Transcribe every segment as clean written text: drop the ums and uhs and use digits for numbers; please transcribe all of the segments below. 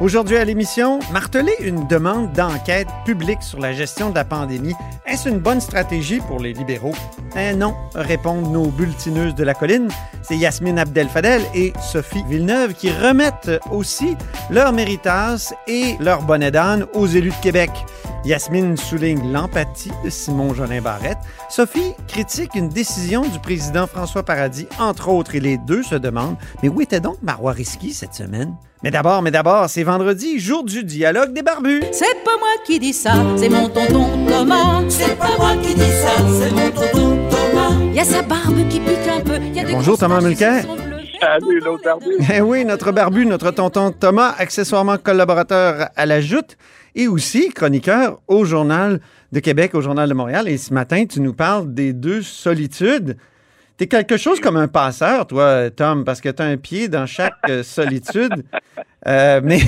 Aujourd'hui à l'émission, marteler une demande d'enquête publique sur la gestion de la pandémie. Est-ce une bonne stratégie pour les libéraux? Non, répondent nos bulletineuses de la colline. C'est Yasmine Abdel-Fadel et Sophie Villeneuve qui remettent aussi leur méritas et leur bonnet d'âne aux élus de Québec. Yasmine souligne l'empathie de Simon Jolin-Barrette. Sophie critique une décision du président François Paradis, entre autres, et les deux se demandent « Mais où était donc Marwah Rizqy cette semaine? » Mais d'abord, c'est vendredi, jour du dialogue des barbus. C'est pas moi qui dis ça, c'est mon tonton Thomas. C'est pas moi qui dis ça, c'est mon tonton Thomas. Il y a sa barbe qui pique un peu. Bonjour Thomas Mulcair. Salut l'autre barbu. Eh oui, notre barbu, notre tonton Thomas, accessoirement collaborateur à la Joute et aussi chroniqueur au Journal de Québec, au Journal de Montréal. Et ce matin, tu nous parles des deux solitudes. T'es quelque chose comme un passeur, toi, Tom, parce que t'as un pied dans chaque solitude. Mais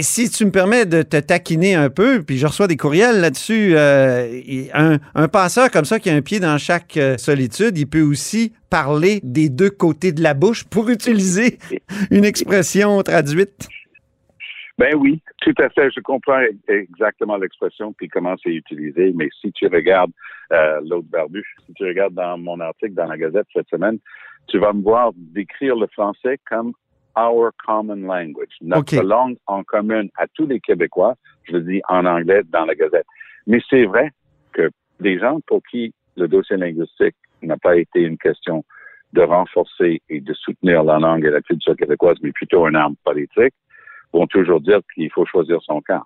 si tu me permets de te taquiner un peu, puis je reçois des courriels là-dessus, un passeur comme ça qui a un pied dans chaque solitude, il peut aussi parler des deux côtés de la bouche pour utiliser une expression traduite. Ben oui, tout à fait. Je comprends exactement l'expression puis comment c'est utilisé. Mais si tu regardes l'autre barbu, si tu regardes dans mon article dans la Gazette cette semaine, tu vas me voir décrire le français comme « our common language », notre langue en commune à tous les Québécois, je le dis en anglais dans la Gazette. Mais c'est vrai que des gens pour qui le dossier linguistique n'a pas été une question de renforcer et de soutenir la langue et la culture québécoise, mais plutôt une arme politique, vont toujours dire qu'il faut choisir son camp.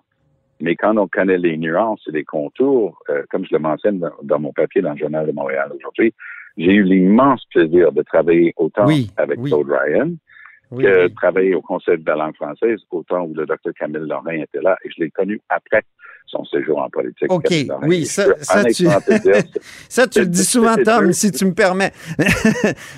Mais quand on connaît les nuances et les contours, comme je le mentionne dans mon papier dans le Journal de Montréal aujourd'hui, j'ai eu l'immense plaisir de travailler autant avec Claude Ryan que travailler au Conseil de la langue française, autant où le Dr Camille Laurin était là, et je l'ai connu après son séjour en politique. OK, oui, ça tu le dis souvent, Tom, si tu me permets.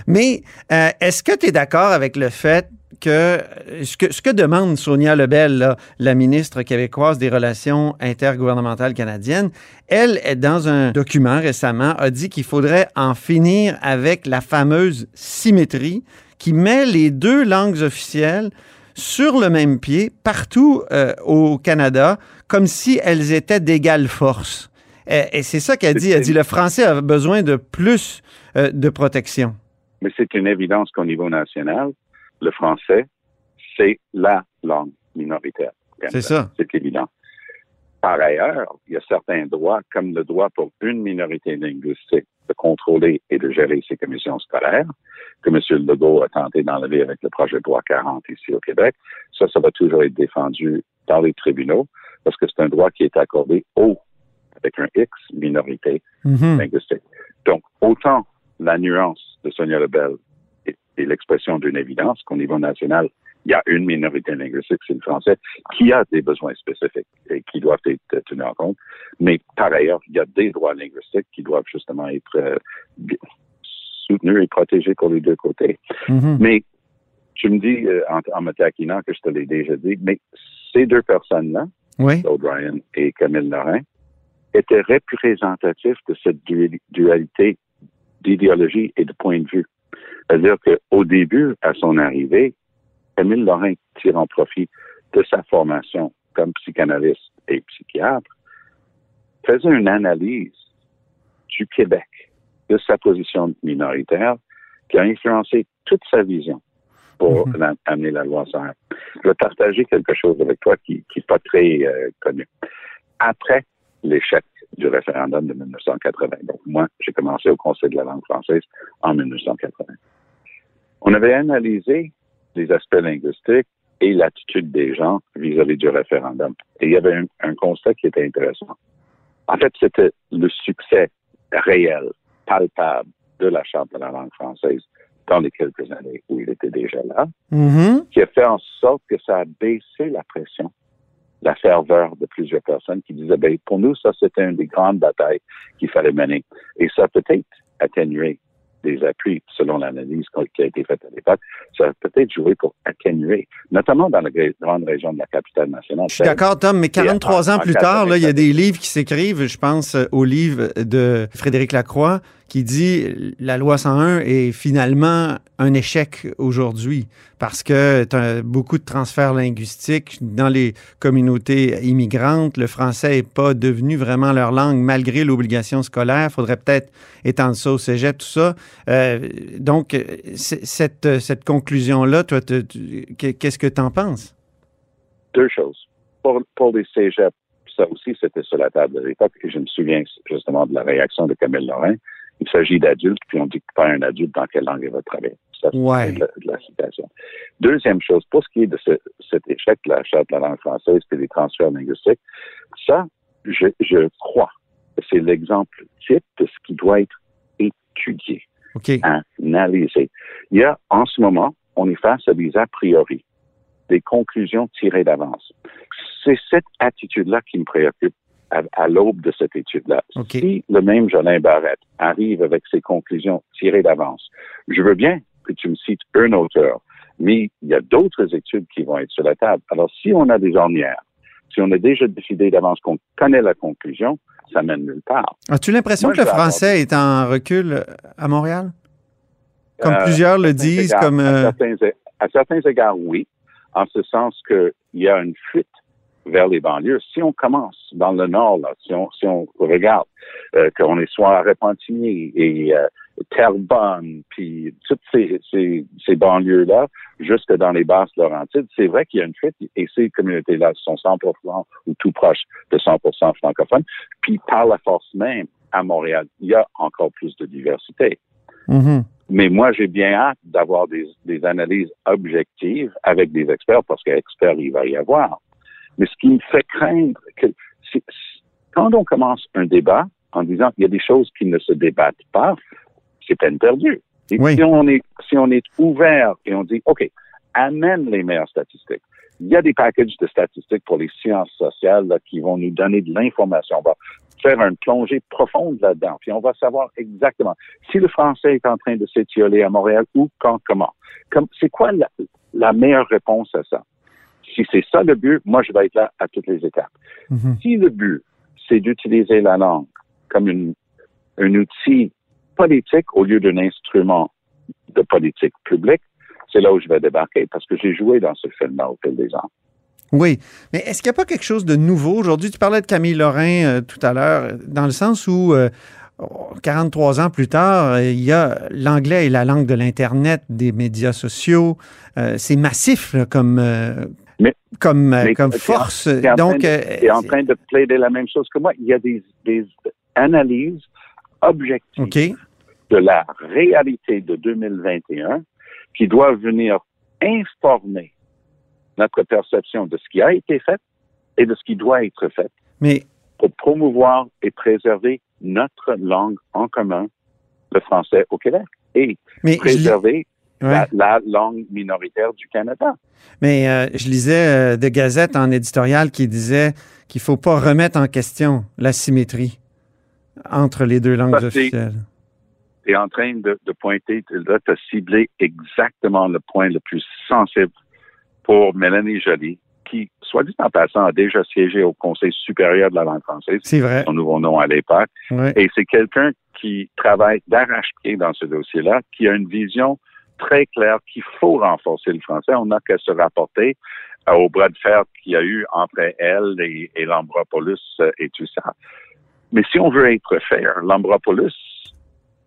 Mais est-ce que tu es d'accord avec le fait que ce que demande Sonia Lebel, là, la ministre québécoise des Relations intergouvernementales canadiennes, elle, dans un document récemment, a dit qu'il faudrait en finir avec la fameuse symétrie qui met les deux langues officielles sur le même pied partout au Canada, comme si elles étaient d'égale force. Et c'est ça qu'elle dit. Elle dit le français a besoin de plus de protection. Mais c'est une évidence qu'au niveau national, le français, c'est la langue minoritaire. C'est ça. C'est évident. Par ailleurs, il y a certains droits, comme le droit pour une minorité linguistique de contrôler et de gérer ses commissions scolaires, que M. Legault a tenté d'enlever avec le projet de loi 40 ici au Québec. Ça va toujours être défendu dans les tribunaux, parce que c'est un droit qui est accordé avec un X, minorité linguistique. Donc, autant la nuance de Sonia Lebel et l'expression d'une évidence qu'au niveau national, il y a une minorité linguistique, c'est le français, qui a des besoins spécifiques et qui doivent être tenus en compte. Mais par ailleurs, il y a des droits linguistiques qui doivent justement être soutenus et protégés pour les deux côtés. Mm-hmm. Mais tu me dis, en me taquinant, que je te l'ai déjà dit, mais ces deux personnes-là, Claude Ryan et Camille Laurin, étaient représentatifs de cette dualité d'idéologie et de point de vue. C'est-à-dire qu'au début, à son arrivée, Camille Laurin tire en profit de sa formation comme psychanalyste et psychiatre, faisait une analyse du Québec, de sa position minoritaire, qui a influencé toute sa vision pour amener la loi 101. Je vais partager quelque chose avec toi qui n'est pas très connu. Après l'échec du référendum de 1980. Donc, moi, j'ai commencé au Conseil de la langue française en 1980. On avait analysé les aspects linguistiques et l'attitude des gens vis-à-vis du référendum. Et il y avait un constat qui était intéressant. En fait, c'était le succès réel, palpable, de la Charte de la langue française dans les quelques années où il était déjà là, qui a fait en sorte que ça a baissé la pression, la ferveur de plusieurs personnes qui disaient, ben, pour nous, ça, c'était une des grandes batailles qu'il fallait mener. Et ça a peut-être atténué des appuis, selon l'analyse qui a été faite à l'époque, ça a peut-être joué pour atténuer, notamment dans la grande région de la capitale nationale. Je suis d'accord, Tom, mais 43 ans plus tard, il y a des livres qui s'écrivent, je pense au livre de Frédéric Lacroix, qui dit « La loi 101 est finalement un échec aujourd'hui parce que t'as beaucoup de transferts linguistiques dans les communautés immigrantes. Le français n'est pas devenu vraiment leur langue malgré l'obligation scolaire. Il faudrait peut-être étendre ça au cégep, tout ça. » Donc, cette conclusion-là, toi, qu'est-ce que tu en penses? Deux choses. Pour les cégeps, ça aussi, c'était sur la table de l'époque. Et je me souviens justement de la réaction de Camille Laurin. Il s'agit d'adultes, puis on dit que pas un adulte, dans quelle langue il va travailler. Ça, c'est de la citation. Deuxième chose, pour ce qui est de cet échec, la Charte de la langue française et des transferts linguistiques, ça, je crois que c'est l'exemple type de ce qui doit être étudié, analysé. Il y a, en ce moment, on est face à des a priori, des conclusions tirées d'avance. C'est cette attitude-là qui me préoccupe à l'aube de cette étude-là. Okay. Si le même Jolin-Barrette arrive avec ses conclusions tirées d'avance, je veux bien que tu me cites un auteur, mais il y a d'autres études qui vont être sur la table. Alors, si on a des ornières, si on a déjà décidé d'avance qu'on connaît la conclusion, ça mène nulle part. As-tu l'impression que le français est en recul à Montréal? Comme plusieurs le disent, à certains égards, oui. En ce sens qu'il y a une fuite vers les banlieues. Si on commence dans le nord, là, si on regarde qu'on est soit à Repentigny et Terrebonne, puis toutes ces banlieues-là, jusque dans les basses Laurentides, c'est vrai qu'il y a une fuite et ces communautés-là sont 100% ou tout proche de 100% francophones. Puis par la force même, à Montréal, il y a encore plus de diversité. Mm-hmm. Mais moi, j'ai bien hâte d'avoir des analyses objectives avec des experts, parce qu'experts, il va y avoir. Mais ce qui me fait craindre, c'est quand on commence un débat en disant qu'il y a des choses qui ne se débattent pas, c'est peine perdue. Et si on est ouvert et on dit, OK, amène les meilleures statistiques. Il y a des packages de statistiques pour les sciences sociales là, qui vont nous donner de l'information. On va faire une plongée profonde là-dedans, puis on va savoir exactement si le français est en train de s'étioler à Montréal ou quand, comment. C'est quoi la meilleure réponse à ça? Si c'est ça le but, moi, je vais être là à toutes les étapes. Mm-hmm. Si le but, c'est d'utiliser la langue comme un outil politique au lieu d'un instrument de politique publique, c'est là où je vais débarquer, parce que j'ai joué dans ce film-là au fil des ans. Oui, mais est-ce qu'il n'y a pas quelque chose de nouveau aujourd'hui? Tu parlais de Camille Laurin tout à l'heure, dans le sens où 43 ans plus tard, il y a l'anglais et la langue de l'Internet, des médias sociaux. C'est massif là, comme force. T'es en train de plaider la même chose que moi. Il y a des analyses objectives de la réalité de 2021 qui doivent venir informer notre perception de ce qui a été fait et de ce qui doit être fait pour promouvoir et préserver notre langue en commun, le français au Québec, et préserver la langue minoritaire du Canada. Mais je lisais de Gazette en éditorial qui disait qu'il ne faut pas remettre en question la symétrie entre les deux langues officielles. Tu es en train de pointer, là, tu as ciblé exactement le point le plus sensible pour Mélanie Joly, qui, soit dit en passant, a déjà siégé au Conseil supérieur de la langue française. C'est vrai. Son nouveau nom à l'époque. Oui. Et c'est quelqu'un qui travaille d'arrache-pied dans ce dossier-là, qui a une vision très claire qu'il faut renforcer le français. On n'a qu'à se rapporter au bras de fer qu'il y a eu entre elle et Lambropoulos et tout ça. Mais si on veut être fair, Lambropoulos,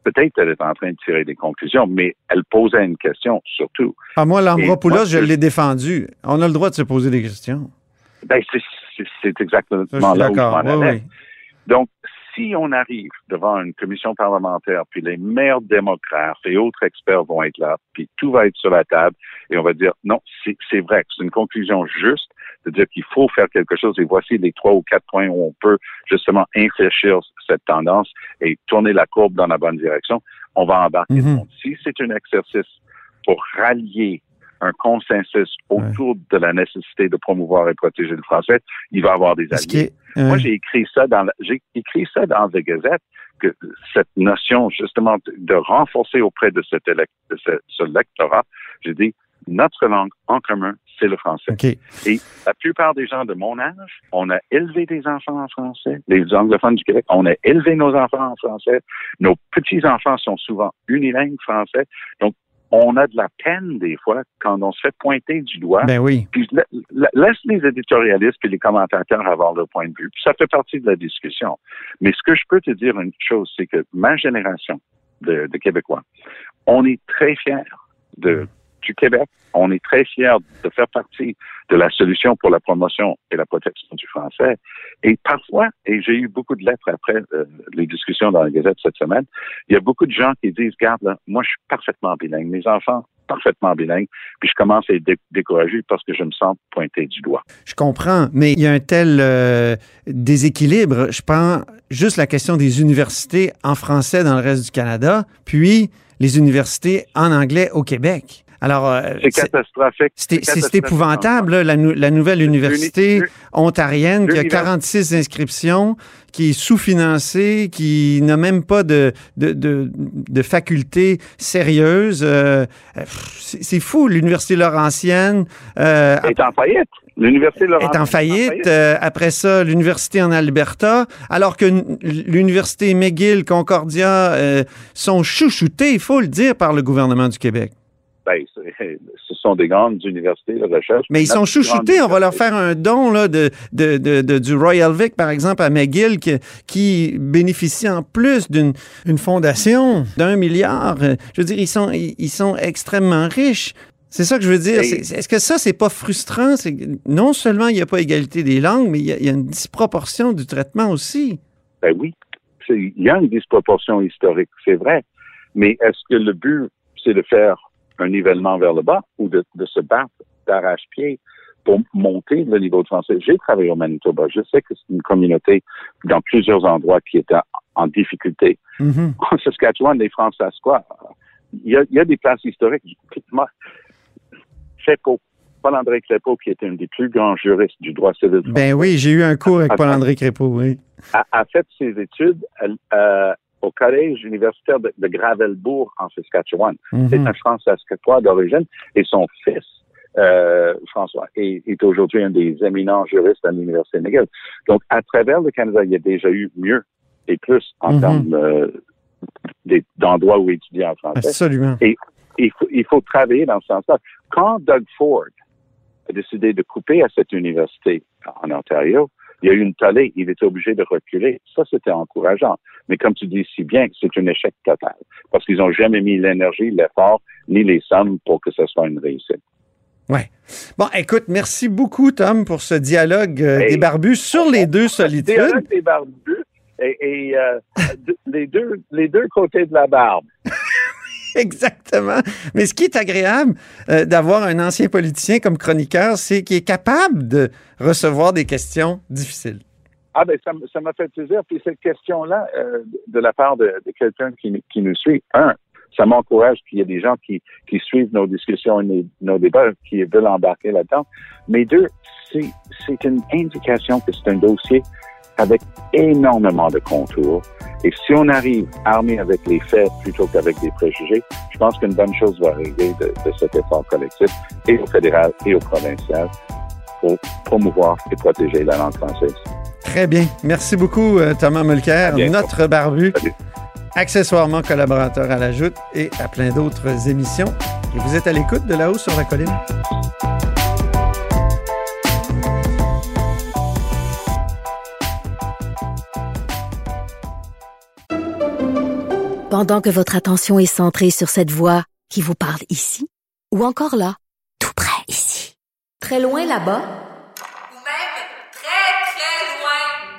peut-être elle est en train de tirer des conclusions, mais elle posait une question, surtout. Ah, moi, Lambropoulos, je l'ai défendu. On a le droit de se poser des questions. Ben, c'est exactement là où je m'en allais. Donc, si on arrive devant une commission parlementaire, puis les meilleurs démocrates et autres experts vont être là, puis tout va être sur la table, et on va dire, non, c'est vrai, c'est une conclusion juste de dire qu'il faut faire quelque chose, et voici les 3 ou 4 points où on peut justement infléchir cette tendance et tourner la courbe dans la bonne direction, on va embarquer le monde. Si c'est un exercice pour rallier un consensus autour de la nécessité de promouvoir et protéger le français, il va avoir des alliés. Moi, j'ai écrit ça dans The Gazette, que cette notion, justement, de renforcer auprès de ce lectorat, j'ai dit, notre langue en commun, c'est le français. Okay. Et la plupart des gens de mon âge, on a élevé des enfants en français, les anglophones du Québec, on a élevé nos enfants en français, nos petits-enfants sont souvent unilingues français, donc on a de la peine, des fois, quand on se fait pointer du doigt. Ben oui. Puis laisse les éditorialistes et les commentateurs avoir leur point de vue. Puis ça fait partie de la discussion. Mais ce que je peux te dire, une chose, c'est que ma génération de Québécois, on est très fiers du Québec. On est très fiers de faire partie de la solution pour la promotion et la protection du français. Et parfois, et j'ai eu beaucoup de lettres après les discussions dans la Gazette cette semaine, il y a beaucoup de gens qui disent, regarde, là, moi, je suis parfaitement bilingue. Mes enfants, parfaitement bilingue. Puis je commence à être découragé parce que je me sens pointé du doigt. Je comprends, mais il y a un tel déséquilibre. Je prends juste la question des universités en français dans le reste du Canada, puis les universités en anglais au Québec. Alors, c'est catastrophique. C'est épouvantable, là, la nouvelle université ontarienne qui a 46 inscriptions, qui est sous-financée, qui n'a même pas de faculté sérieuse. C'est fou, l'université Laurentienne... est en faillite. L'université Laurentienne est en faillite. Après ça, l'université en Alberta, alors que l'université McGill, Concordia sont chouchoutées, il faut le dire, par le gouvernement du Québec. Ben, ce sont des grandes universités de recherche. Mais ils sont chouchoutés. On va leur faire un don là, du Royal Vic, par exemple, à McGill, qui bénéficie en plus d'une fondation d'$1 milliard. Je veux dire, ils sont extrêmement riches. C'est ça que je veux dire. Est-ce que ça, c'est pas frustrant? Non seulement il n'y a pas égalité des langues, mais il y a une disproportion du traitement aussi. Ben oui. Il y a une disproportion historique, c'est vrai. Mais est-ce que le but, c'est de faire un nivellement vers le bas ou de se battre d'arrache-pied pour monter le niveau de français? J'ai travaillé au Manitoba. Je sais que c'est une communauté dans plusieurs endroits qui était en difficulté. Mm-hmm. En Saskatchewan, les Français, quoi? Il y a des places historiques. Crépeau, Paul-André Crépeau, qui était un des plus grands juristes du droit civil. Ben oui, j'ai eu un cours avec Paul-André Crépeau, oui. A fait ses études au collège universitaire de Gravelbourg en Saskatchewan. Mm-hmm. C'est un Français-Saskatois d'origine et son fils, François, est aujourd'hui un des éminents juristes à l'Université McGill. Donc, à travers le Canada, il y a déjà eu mieux et plus en termes d'endroits où étudier en français. Absolument. Et il faut travailler dans ce sens-là. Quand Doug Ford a décidé de couper à cette université en Ontario, il y a eu une tollée, il était obligé de reculer. Ça, c'était encourageant. Mais comme tu dis si bien, c'est un échec total. Parce qu'ils n'ont jamais mis l'énergie, l'effort, ni les sommes pour que ce soit une réussite. Ouais. Bon, écoute, merci beaucoup, Tom, pour ce dialogue des barbus sur les deux solitudes. Dialogue des barbus et les deux côtés de la barbe. Exactement. Mais ce qui est agréable d'avoir un ancien politicien comme chroniqueur, c'est qu'il est capable de recevoir des questions difficiles. Ah ben ça m'a fait plaisir. Puis cette question-là, de la part de quelqu'un qui nous suit, ça m'encourage qu'il y ait des gens qui suivent nos discussions et nos débats, qui veulent embarquer là-dedans. Mais deux, c'est une indication que c'est un dossier avec énormément de contours. Et si on arrive armé avec les faits plutôt qu'avec des préjugés, je pense qu'une bonne chose va arriver de cet effort collectif et au fédéral et au provincial pour promouvoir et protéger la langue française. Très bien. Merci beaucoup, Thomas Mulcair, notre barbu, accessoirement collaborateur à La Joute et à plein d'autres émissions. Et vous êtes à l'écoute de Là-haut sur la colline. Pendant que votre attention est centrée sur cette voix qui vous parle ici, ou encore là, tout près ici, très loin là-bas, ou même très, très loin.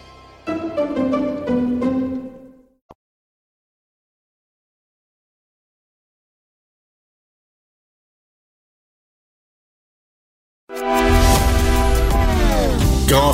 Grand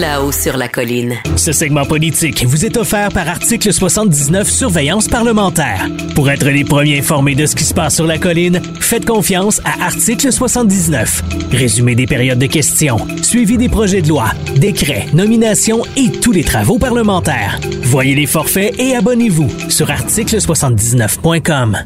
là-haut sur la colline. Ce segment politique vous est offert par Article 79, surveillance parlementaire. Pour être les premiers informés de ce qui se passe sur la colline, faites confiance à Article 79. Résumé des périodes de questions, suivi des projets de loi, décrets, nominations et tous les travaux parlementaires. Voyez les forfaits et abonnez-vous sur article79.com.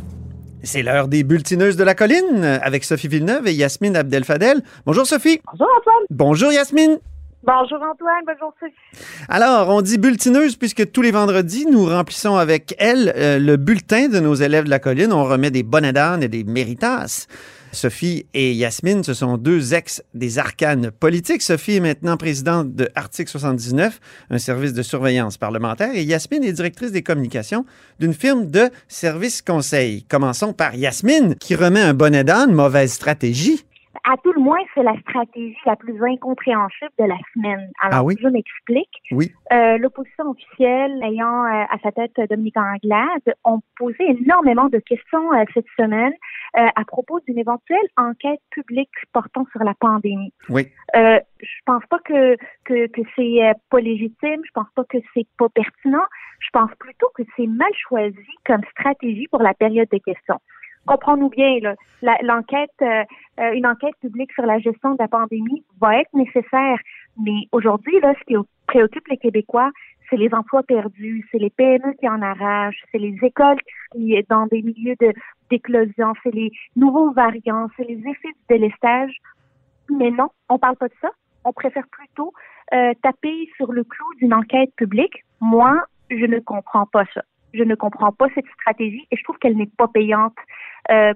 C'est l'heure des bulletineuses de la colline avec Sophie Villeneuve et Yasmine Abdel-Fadel. Bonjour Sophie. Bonjour Antoine. Bonjour Yasmine. Bonjour Antoine, bonjour Sophie. Alors, on dit bulletineuse puisque tous les vendredis, nous remplissons avec elle le bulletin de nos élèves de la colline. On remet des bonnes dames et des méritas. Sophie et Yasmine, ce sont deux ex des arcanes politiques. Sophie est maintenant présidente de Article 79, un service de surveillance parlementaire, et Yasmine est directrice des communications d'une firme de services conseils. Commençons par Yasmine, qui remet un bonnet d'âne, mauvaise stratégie. À tout le moins, c'est la stratégie la plus incompréhensible de la semaine. Alors, Je m'explique. Oui. L'opposition officielle, ayant à sa tête Dominique Anglade, ont posé énormément de questions cette semaine à propos d'une éventuelle enquête publique portant sur la pandémie. Oui. Je pense pas que c'est pas légitime, je pense pas que c'est pas pertinent, je pense plutôt que c'est mal choisi comme stratégie pour la période de questions. Comprends-nous bien, là, une enquête publique sur la gestion de la pandémie va être nécessaire. Mais aujourd'hui, là, ce qui préoccupe les Québécois, c'est les emplois perdus, c'est les PME qui en arrachent, c'est les écoles qui sont dans des milieux d'éclosion, c'est les nouveaux variants, c'est les effets du délestage. Mais non, on parle pas de ça. On préfère plutôt taper sur le clou d'une enquête publique. Moi, je ne comprends pas ça. Je ne comprends pas cette stratégie et je trouve qu'elle n'est pas payante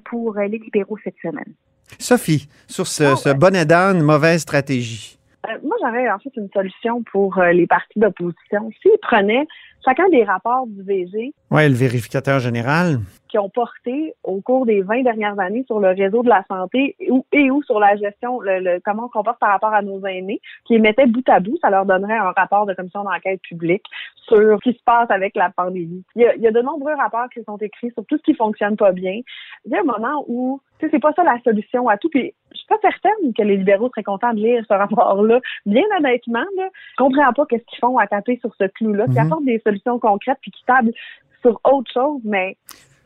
pour les libéraux cette semaine. Sophie, sur ce bonnet d'âne, mauvaise stratégie. Moi, j'avais en fait une solution pour les partis d'opposition. S'ils prenaient chacun des rapports du VG... Oui, le vérificateur général. ...qui ont porté au cours des 20 dernières années sur le réseau de la santé et ou sur la gestion, comment on comporte par rapport à nos aînés, qui les mettaient bout à bout, ça leur donnerait un rapport de commission d'enquête publique sur ce qui se passe avec la pandémie. Il y a de nombreux rapports qui sont écrits sur tout ce qui fonctionne pas bien. Il y a un moment où, tu sais, c'est pas ça la solution à tout, puis je suis pas certaine que les libéraux seraient contents de lire ce rapport-là. Bien honnêtement, là, je comprends pas qu'est-ce qu'ils font à taper sur ce clou-là, qui apportent des solutions concrètes puis qui tablent sur autre chose, mais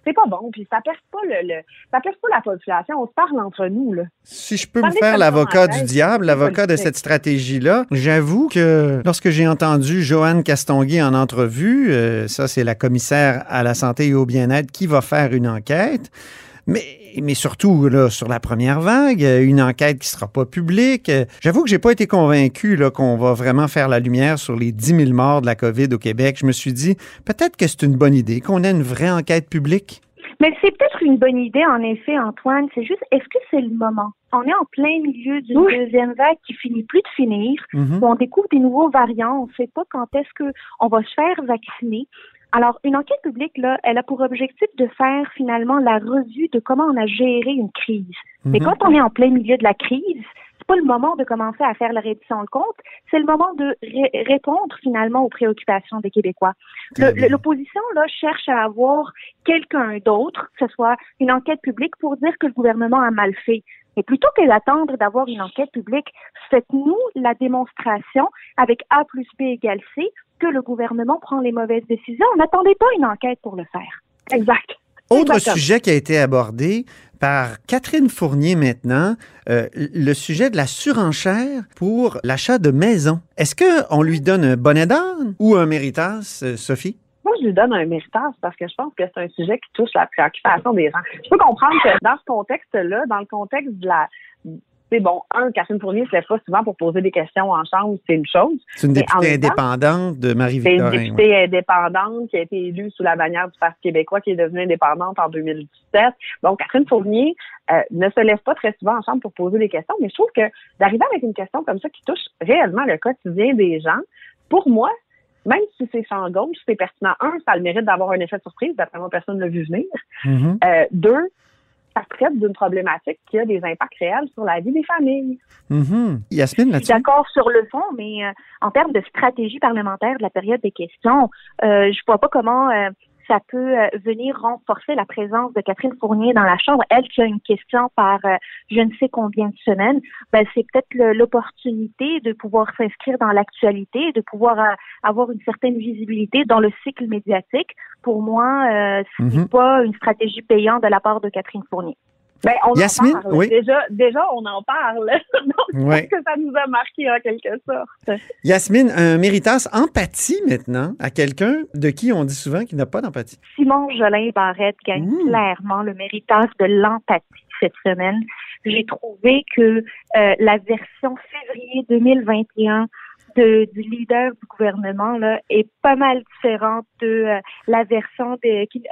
c'est pas bon, puis ça perce pas ça perce pas la population, on se parle entre nous, là. Si je peux me faire l'avocat du diable, l'avocat de cette stratégie-là, j'avoue que lorsque j'ai entendu Joanne Castonguay en entrevue, ça c'est la commissaire à la santé et au bien-être qui va faire une enquête, mais surtout, là, sur la première vague, une enquête qui ne sera pas publique. J'avoue que je n'ai pas été convaincu là, qu'on va vraiment faire la lumière sur les 10 000 morts de la COVID au Québec. Je me suis dit, peut-être que c'est une bonne idée, qu'on ait une vraie enquête publique. Mais c'est peut-être une bonne idée, en effet, Antoine. C'est juste, est-ce que c'est le moment? On est en plein milieu d'une deuxième vague qui finit plus de finir. Mm-hmm. On découvre des nouveaux variants. On ne sait pas quand est-ce qu'on va se faire vacciner. Alors, une enquête publique, là, elle a pour objectif de faire finalement la revue de comment on a géré une crise. Mm-hmm. Mais quand on est en plein milieu de la crise, c'est pas le moment de commencer à faire la réduction de compte, c'est le moment de répondre finalement aux préoccupations des Québécois. L'opposition, là, cherche à avoir quelqu'un d'autre, que ce soit une enquête publique, pour dire que le gouvernement a mal fait. Mais plutôt que d'attendre d'avoir une enquête publique, faites-nous la démonstration avec A plus B égale C que le gouvernement prend les mauvaises décisions. N'attendez pas une enquête pour le faire. Exact. Autre sujet qui a été abordé par Catherine Fournier maintenant, le sujet de la surenchère pour l'achat de maisons. Est-ce qu'on lui donne un bonnet d'âne ou un méritas, Sophie? Moi, je lui donne un méritage parce que je pense que c'est un sujet qui touche la préoccupation des gens. Je peux comprendre que dans ce contexte-là, dans le contexte de la Tu sais, bon, Catherine Fournier se lève pas souvent pour poser des questions en chambre, c'est une chose. C'est une députée indépendante de Marie-Victorin. C'est une députée indépendante qui a été élue sous la bannière du Parti québécois, qui est devenue indépendante en 2017. Donc, Catherine Fournier ne se lève pas très souvent en chambre pour poser des questions, mais je trouve que d'arriver avec une question comme ça qui touche réellement le quotidien des gens, pour moi, même si c'est sans gauche, c'est pertinent. Un, ça a le mérite d'avoir un effet de surprise, d'après moi, personne ne l'a vu venir. Mm-hmm. Deux, ça traite d'une problématique qui a des impacts réels sur la vie des familles. Mm-hmm. Yasmine, là-dessus? Je suis d'accord sur le fond, mais en termes de stratégie parlementaire de la période des questions, je vois pas comment ça peut venir renforcer la présence de Catherine Fournier dans la Chambre. Elle qui a une question par je ne sais combien de semaines, ben c'est peut-être l'opportunité de pouvoir s'inscrire dans l'actualité, de pouvoir avoir une certaine visibilité dans le cycle médiatique. Pour moi, ce n'est pas une stratégie payante de la part de Catherine Fournier. Ben, Yasmine, en parle. Oui. Déjà, on en parle. Donc, oui. Je pense que ça nous a marqué en quelque sorte. Yasmine, un méritas empathie maintenant à quelqu'un de qui on dit souvent qu'il n'a pas d'empathie. Simon Jolin-Barrette gagne clairement le méritas de l'empathie cette semaine. J'ai trouvé que la version février 2021 du leader du gouvernement là, est pas mal différente de la version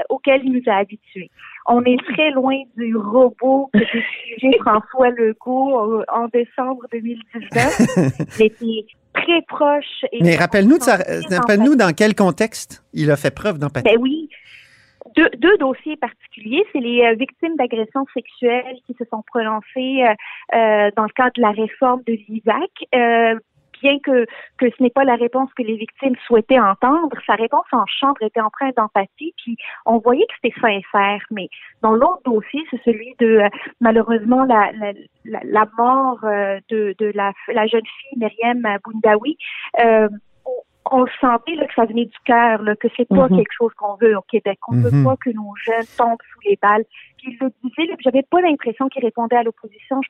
auquel il nous a habitués. On est très loin du robot que décrivait François Legault en décembre 2019. Il était très proche. Mais rappelle-nous dans quel contexte il a fait preuve d'empathie. Ben oui. Deux dossiers particuliers, c'est les victimes d'agressions sexuelles qui se sont prononcées dans le cadre de la réforme de l'ISAC. Bien que ce n'est pas la réponse que les victimes souhaitaient entendre, sa réponse en chambre était empreinte d'empathie, puis on voyait que c'était sincère. Mais dans l'autre dossier, c'est celui de, malheureusement, la mort de la jeune fille Myriam Boundaoui. On sentait là, que ça venait du cœur, que c'est pas quelque chose qu'on veut au Québec. On veut pas que nos jeunes tombent sous les balles. Puis il le disait, là, j'avais pas l'impression qu'il répondait à l'opposition.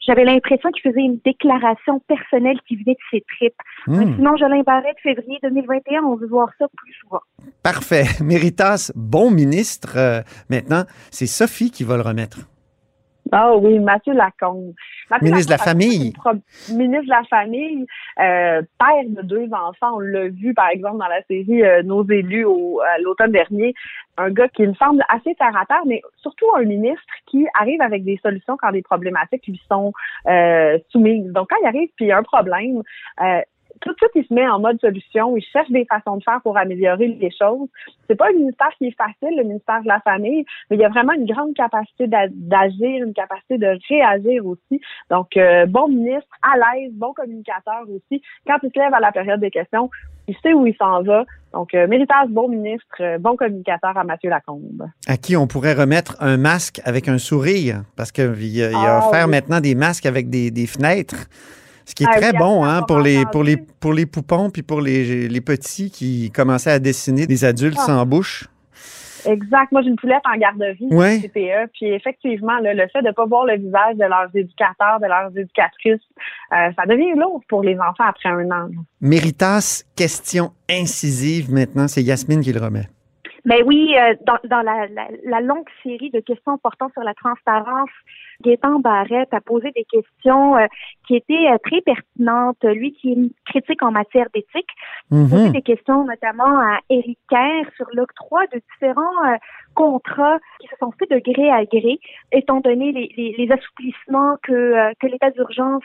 J'avais l'impression qu'il faisait une déclaration personnelle qui venait de ses tripes. Mais sinon, Jolin-Barrette, février 2021, on veut voir ça plus souvent. Parfait. Méritas, bon ministre. Maintenant, c'est Sophie qui va le remettre. Ah oui, Mathieu Lacombe. Ministre de la Famille. Ministre de la Famille, père de deux enfants. On l'a vu, par exemple, dans la série Nos élus à l'automne dernier. Un gars qui me semble assez terre à terre, mais surtout un ministre qui arrive avec des solutions quand des problématiques lui sont soumises. Donc, quand il arrive puis il y a un problème, tout de suite, il se met en mode solution. Il cherche des façons de faire pour améliorer les choses. C'est pas un ministère qui est facile, le ministère de la Famille, mais il y a vraiment une grande capacité d'agir, une capacité de réagir aussi. Donc, bon ministre, à l'aise, bon communicateur aussi. Quand il se lève à la période des questions, il sait où il s'en va. Donc, méritage, bon ministre, bon communicateur à Mathieu Lacombe. À qui on pourrait remettre un masque avec un sourire, parce qu'il a offert maintenant des masques avec des fenêtres. Ce qui est très bon hein, pour les poupons puis pour les petits qui commençaient à dessiner des adultes sans bouche. Exact. Moi, j'ai une poulette en garderie, CPE. Puis effectivement, le fait de ne pas voir le visage de leurs éducateurs, de leurs éducatrices, ça devient lourd pour les enfants après un an. Méritas, question incisive maintenant. C'est Yasmine qui le remet. Mais oui, dans la longue série de questions portant sur la transparence, Gaétan Barrette a posé des questions qui étaient très pertinentes. Lui qui est critique en matière d'éthique, il posait des questions notamment à Éric Caire sur l'octroi de différents contrats qui se sont faits de gré à gré, étant donné les assouplissements que l'état d'urgence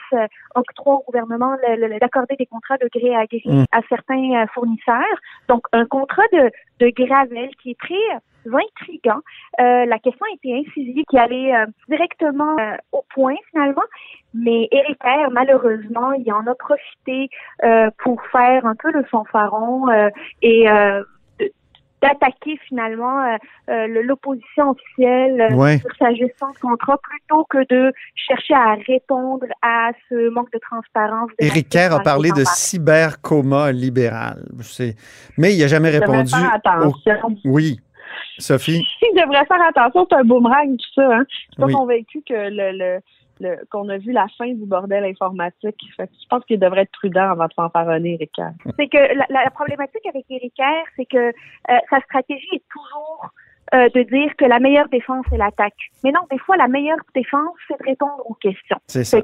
octroie au gouvernement d'accorder des contrats de gré à gré à certains fournisseurs. Donc, un contrat de Gravel qui est très intriguant. La question était incisive, qui allait directement au point finalement, mais Éric Caire, malheureusement, il en a profité pour faire un peu le fanfaron et d'attaquer finalement l'opposition officielle sur sa gestion de contrat plutôt que de chercher à répondre à ce manque de transparence. Éric Caire a parlé de cybercoma libéral. Mais il n'a jamais répondu. Oui. Sophie? Il devrait faire attention, c'est un boomerang tout ça. Hein? Je suis pas convaincue que qu'on a vu la fin du bordel informatique. Fait que je pense qu'il devrait être prudent avant de fanfaronner Éric Caire. C'est que la problématique avec Éric Caire, c'est que sa stratégie est toujours de dire que la meilleure défense, c'est l'attaque. Mais non, des fois, la meilleure défense, c'est de répondre aux questions. C'est ça.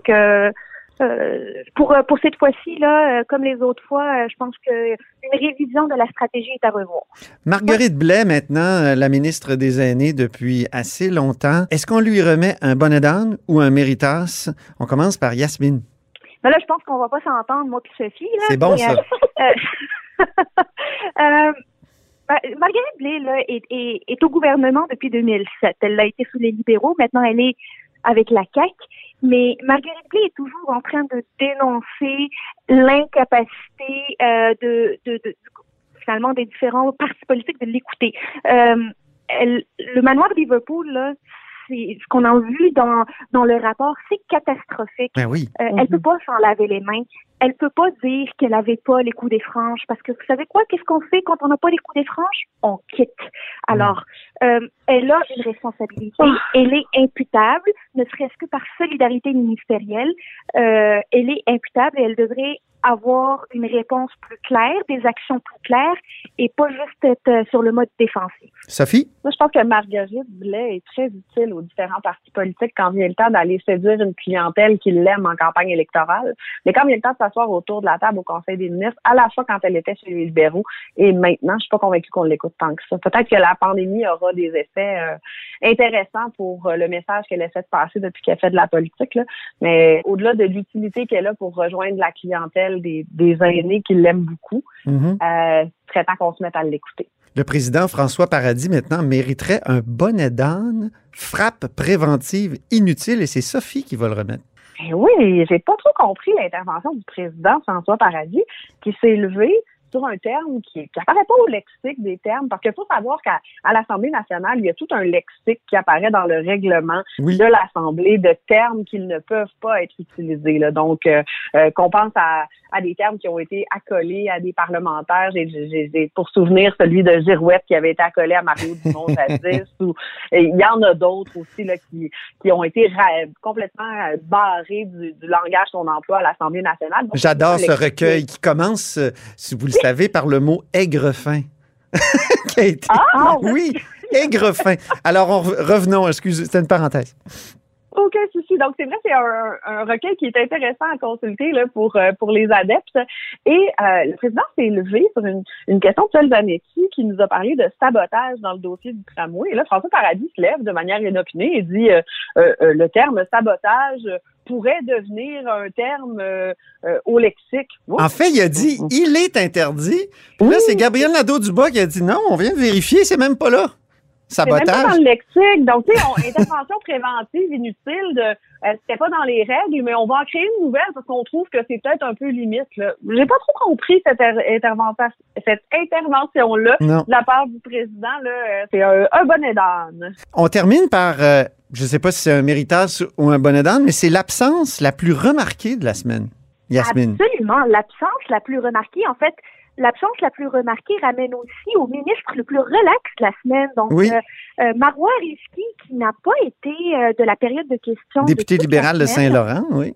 Pour cette fois-ci, là, comme les autres fois, je pense qu'une révision de la stratégie est à revoir. Marguerite Blais, maintenant, la ministre des Aînés depuis assez longtemps, est-ce qu'on lui remet un bonnet d'âne ou un méritas? On commence par Yasmine. Ben là, je pense qu'on va pas s'entendre, moi puis Sophie. Là, c'est bon, mais, ça. Marguerite Blais là, est au gouvernement depuis 2007. Elle l'a été sous les libéraux. Maintenant, elle est avec la CAQ. Mais Marguerite Blais est toujours en train de dénoncer l'incapacité finalement des différents partis politiques de l'écouter. Le manoir de Liverpool, là, c'est ce qu'on a vu dans le rapport, c'est catastrophique. Ben oui. Elle peut pas s'en laver les mains. Elle peut pas dire qu'elle avait pas les coups des franges parce que vous savez quoi, qu'est-ce qu'on fait quand on n'a pas les coups des franges? On quitte. Alors, elle a une responsabilité. Elle est imputable, ne serait-ce que par solidarité ministérielle. Elle est imputable et elle devrait avoir une réponse plus claire, des actions plus claires et pas juste être sur le mode défensif. Sophie? Moi, je pense que Marguerite Blais est très utile aux différents partis politiques quand vient le temps d'aller séduire une clientèle qui l'aime en campagne électorale. Mais quand vient le temps de s'asseoir autour de la table au Conseil des ministres, à la fois quand elle était chez les libéraux et maintenant, je ne suis pas convaincue qu'on l'écoute tant que ça. Peut-être que la pandémie aura des effets intéressants pour le message qu'elle essaie de passer depuis qu'elle fait de la politique, là. Mais au-delà de l'utilité qu'elle a pour rejoindre la clientèle des aînés qui l'aiment beaucoup, très temps qu'on se mette à l'écouter. Le président François Paradis, maintenant, mériterait un bonnet d'âne, frappe préventive inutile, et c'est Sophie qui va le remettre. Ben oui, j'ai pas trop compris l'intervention du président François Paradis qui s'est levé sur un terme qui n'apparaît pas au lexique des termes, parce qu'il faut savoir qu'à l'Assemblée nationale, il y a tout un lexique qui apparaît dans le règlement de l'Assemblée de termes qui ne peuvent pas être utilisés, là. Donc, qu'on pense à des termes qui ont été accolés à des parlementaires. J'ai pour souvenir celui de Girouette qui avait été accolé à Mario Dumont jadis. Il y en a d'autres aussi là qui ont été complètement barrés du langage qu'on emploie à l'Assemblée nationale. Donc, j'adore ce recueil qui commence, si vous le savez, par le mot aigrefin. Qui a été... oui, aigrefin. Alors, revenons, excusez, c'était une parenthèse. Aucun souci. Donc, c'est vrai, c'est un recueil qui est intéressant à consulter là pour les adeptes. Et le président s'est levé sur une question de Paul Zanetti qui nous a parlé de sabotage dans le dossier du tramway. Et là, François Paradis se lève de manière inopinée et dit le terme sabotage pourrait devenir un terme au lexique. Oups. En fait, il a dit « il est interdit ». Puis là, c'est Gabriel Nadeau-Dubois qui a dit « non, on vient de vérifier, c'est même pas là ». Sabotage. C'est même pas dans le lexique. Donc, tu sais, intervention préventive inutile de c'était pas dans les règles, mais on va en créer une nouvelle parce qu'on trouve que c'est peut-être un peu limite, là. J'ai pas trop compris cette intervention-là de la part du président, là. C'est un bonnet d'âne. On termine par, je sais pas si c'est un méritas ou un bonnet d'âne, mais c'est l'absence la plus remarquée de la semaine. Yasmine. Absolument. L'absence la plus remarquée, en fait. L'absence la plus remarquée ramène aussi au ministre le plus relax de la semaine. Donc, Marwah Rizqy, qui n'a pas été de la période de questions. Député libéral de Saint-Laurent, oui.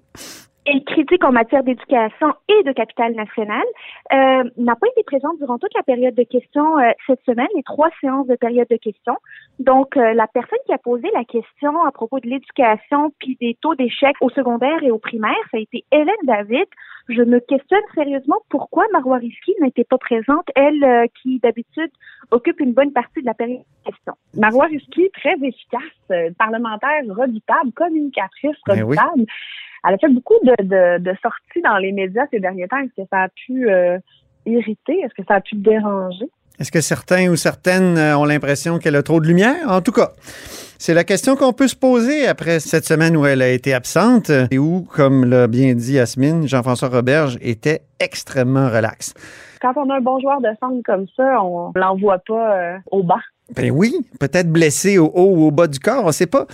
Elle critique en matière d'éducation et de capital national, n'a pas été présente durant toute la période de questions cette semaine, les 3 séances de période de questions. Donc, la personne qui a posé la question à propos de l'éducation puis des taux d'échec au secondaire et au primaire, ça a été Hélène David. Je me questionne sérieusement pourquoi Marwah Rizqy n'était pas présente, elle qui d'habitude occupe une bonne partie de la période de questions. Marwah Rizqy, très efficace, parlementaire redoutable, communicatrice redoutable. Oui. Elle a fait beaucoup de sorties dans les médias ces derniers temps. Est-ce que ça a pu irriter? Est-ce que ça a pu déranger? Est-ce que certains ou certaines ont l'impression qu'elle a trop de lumière? En tout cas, c'est la question qu'on peut se poser après cette semaine où elle a été absente et où, comme l'a bien dit Yasmine, Jean-François Roberge était extrêmement relax. Quand on a un bon joueur de centre comme ça, on l'envoie pas au banc. Ben oui, peut-être blessé au haut ou au bas du corps, on ne sait pas.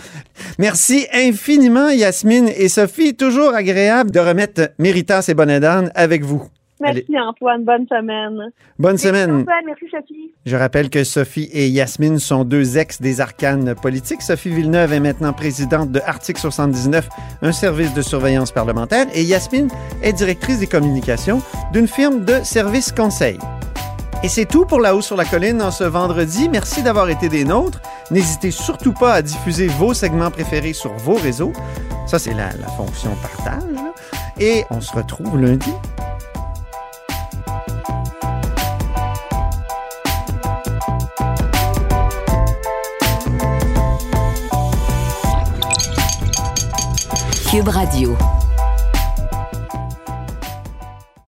Merci infiniment, Yasmine et Sophie. Toujours agréable de remettre Méritas et bonnet d'âne avec vous. Merci Antoine, bonne semaine. Bonne semaine. Antoine, merci Sophie. Je rappelle que Sophie et Yasmine sont 2 ex des arcanes politiques. Sophie Villeneuve est maintenant présidente de Article 79, un service de surveillance parlementaire, et Yasmine est directrice des communications d'une firme de services conseils. Et c'est tout pour La Haut sur la colline en ce vendredi. Merci d'avoir été des nôtres. N'hésitez surtout pas à diffuser vos segments préférés sur vos réseaux. Ça, c'est la fonction partage. Là. Et on se retrouve lundi. Cube Radio.